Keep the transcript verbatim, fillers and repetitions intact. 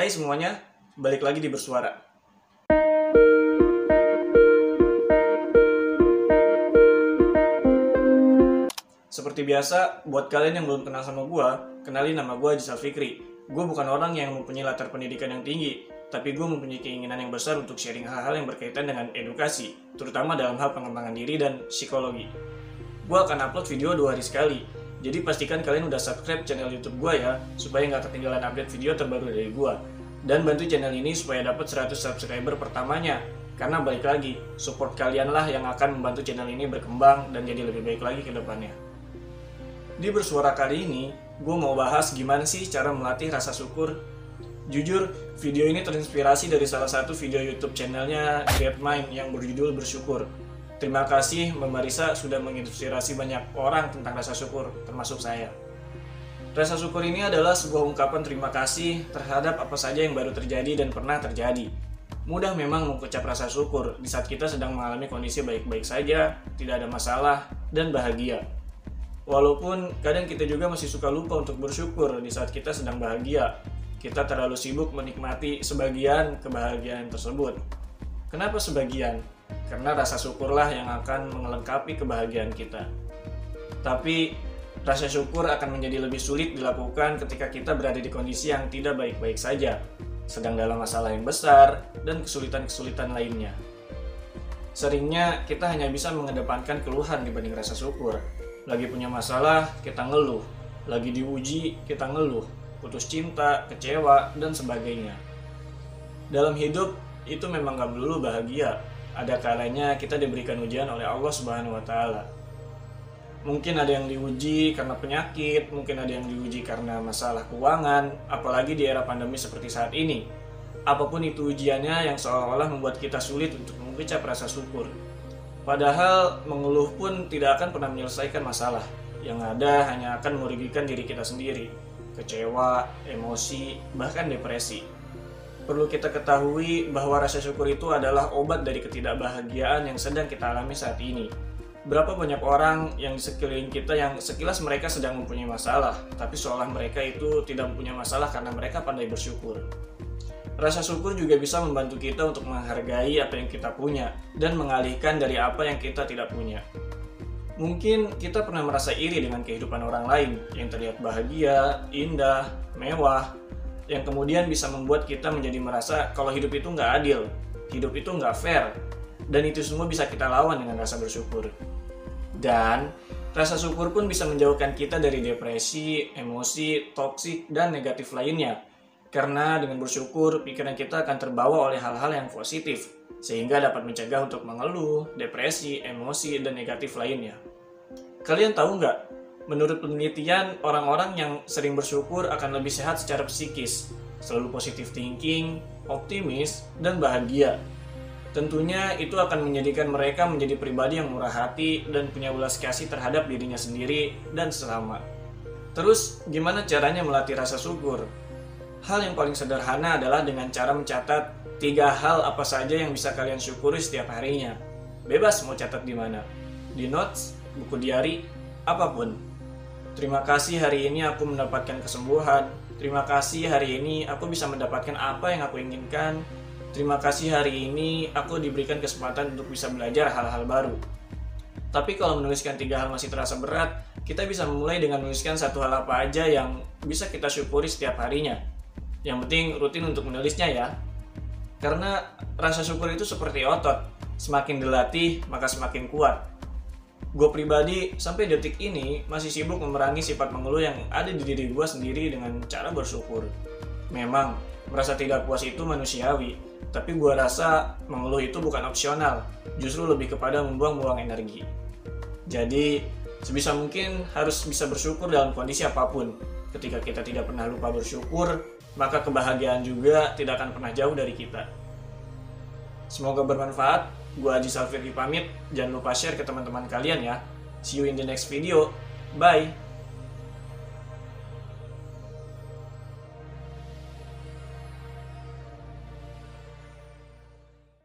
Hai semuanya, balik lagi di Bersuara. Seperti biasa, buat kalian yang belum kenal sama gue, kenalin nama gue Aji Salfir. Gue bukan orang yang mempunyai latar pendidikan yang tinggi, tapi gue mempunyai keinginan yang besar untuk sharing hal-hal yang berkaitan dengan edukasi, terutama dalam hal pengembangan diri dan psikologi. Gue akan upload video dua hari sekali, jadi pastikan kalian udah subscribe channel YouTube gue ya, supaya nggak ketinggalan update video terbaru dari gue. Dan bantu channel ini supaya dapat seratus subscriber pertamanya. Karena balik lagi, support kalianlah yang akan membantu channel ini berkembang dan jadi lebih baik lagi ke depannya. Di Bersuara kali ini, gue mau bahas gimana sih cara melatih rasa syukur. Jujur, video ini terinspirasi dari salah satu video YouTube channelnya Great Mind yang berjudul Bersyukur. Terima kasih Mbak Marisa sudah menginspirasi banyak orang tentang rasa syukur, termasuk saya. Rasa syukur ini adalah sebuah ungkapan terima kasih terhadap apa saja yang baru terjadi dan pernah terjadi. Mudah memang mengucap rasa syukur di saat kita sedang mengalami kondisi baik-baik saja, tidak ada masalah, dan bahagia. Walaupun kadang kita juga masih suka lupa untuk bersyukur di saat kita sedang bahagia. Kita terlalu sibuk menikmati sebagian kebahagiaan tersebut. Kenapa sebagian? Karena rasa syukurlah yang akan melengkapi kebahagiaan kita. Tapi, rasa syukur akan menjadi lebih sulit dilakukan ketika kita berada di kondisi yang tidak baik-baik saja, sedang dalam masalah yang besar, dan kesulitan-kesulitan lainnya. Seringnya, kita hanya bisa mengedepankan keluhan dibanding rasa syukur. Lagi punya masalah, kita ngeluh. Lagi diuji, kita ngeluh. Putus cinta, kecewa, dan sebagainya. Dalam hidup, itu memang gak melulu bahagia. Ada kalanya kita diberikan ujian oleh Allah subhanahu wa taala. Mungkin ada yang diuji karena penyakit, mungkin ada yang diuji karena masalah keuangan, apalagi di era pandemi seperti saat ini. Apapun itu ujiannya yang seolah-olah membuat kita sulit untuk mengucap rasa syukur. Padahal mengeluh pun tidak akan pernah menyelesaikan masalah. Yang ada hanya akan merugikan diri kita sendiri. Kecewa, emosi, bahkan depresi. Perlu kita ketahui bahwa rasa syukur itu adalah obat dari ketidakbahagiaan yang sedang kita alami saat ini. Berapa banyak orang yang di sekeliling kita yang sekilas mereka sedang mempunyai masalah, tapi seolah mereka itu tidak mempunyai masalah karena mereka pandai bersyukur. Rasa syukur juga bisa membantu kita untuk menghargai apa yang kita punya dan mengalihkan dari apa yang kita tidak punya. Mungkin kita pernah merasa iri dengan kehidupan orang lain yang terlihat bahagia, indah, mewah, yang kemudian bisa membuat kita menjadi merasa kalau hidup itu nggak adil, hidup itu nggak fair, dan itu semua bisa kita lawan dengan rasa bersyukur. Dan rasa syukur pun bisa menjauhkan kita dari depresi, emosi, toksik, dan negatif lainnya. Karena dengan bersyukur, pikiran kita akan terbawa oleh hal-hal yang positif, sehingga dapat mencegah untuk mengeluh, depresi, emosi, dan negatif lainnya. Kalian tahu nggak? Menurut penelitian, orang-orang yang sering bersyukur akan lebih sehat secara psikis, selalu positive thinking, optimis, dan bahagia. Tentunya itu akan menjadikan mereka menjadi pribadi yang murah hati dan punya belas kasih terhadap dirinya sendiri dan sesama. Terus, gimana caranya melatih rasa syukur? Hal yang paling sederhana adalah dengan cara mencatat tiga hal apa saja yang bisa kalian syukuri setiap harinya. Bebas mau catat di mana? Di notes, buku diari, apapun. Terima kasih hari ini aku mendapatkan kesembuhan. Terima kasih hari ini aku bisa mendapatkan apa yang aku inginkan. Terima kasih hari ini aku diberikan kesempatan untuk bisa belajar hal-hal baru. Tapi kalau menuliskan tiga hal masih terasa berat, kita bisa memulai dengan menuliskan satu hal apa aja yang bisa kita syukuri setiap harinya. Yang penting rutin untuk menulisnya ya. Karena rasa syukur itu seperti otot. Semakin dilatih, maka semakin kuat. Gue pribadi sampai detik ini masih sibuk memerangi sifat mengeluh yang ada di diri gue sendiri dengan cara bersyukur. Memang, merasa tidak puas itu manusiawi, tapi gue rasa mengeluh itu bukan opsional, justru lebih kepada membuang-buang energi. Jadi, sebisa mungkin harus bisa bersyukur dalam kondisi apapun. Ketika kita tidak pernah lupa bersyukur, maka kebahagiaan juga tidak akan pernah jauh dari kita. Semoga bermanfaat. Gue Aji Salfir pamit, jangan lupa share ke teman-teman kalian ya. See you in the next video. Bye!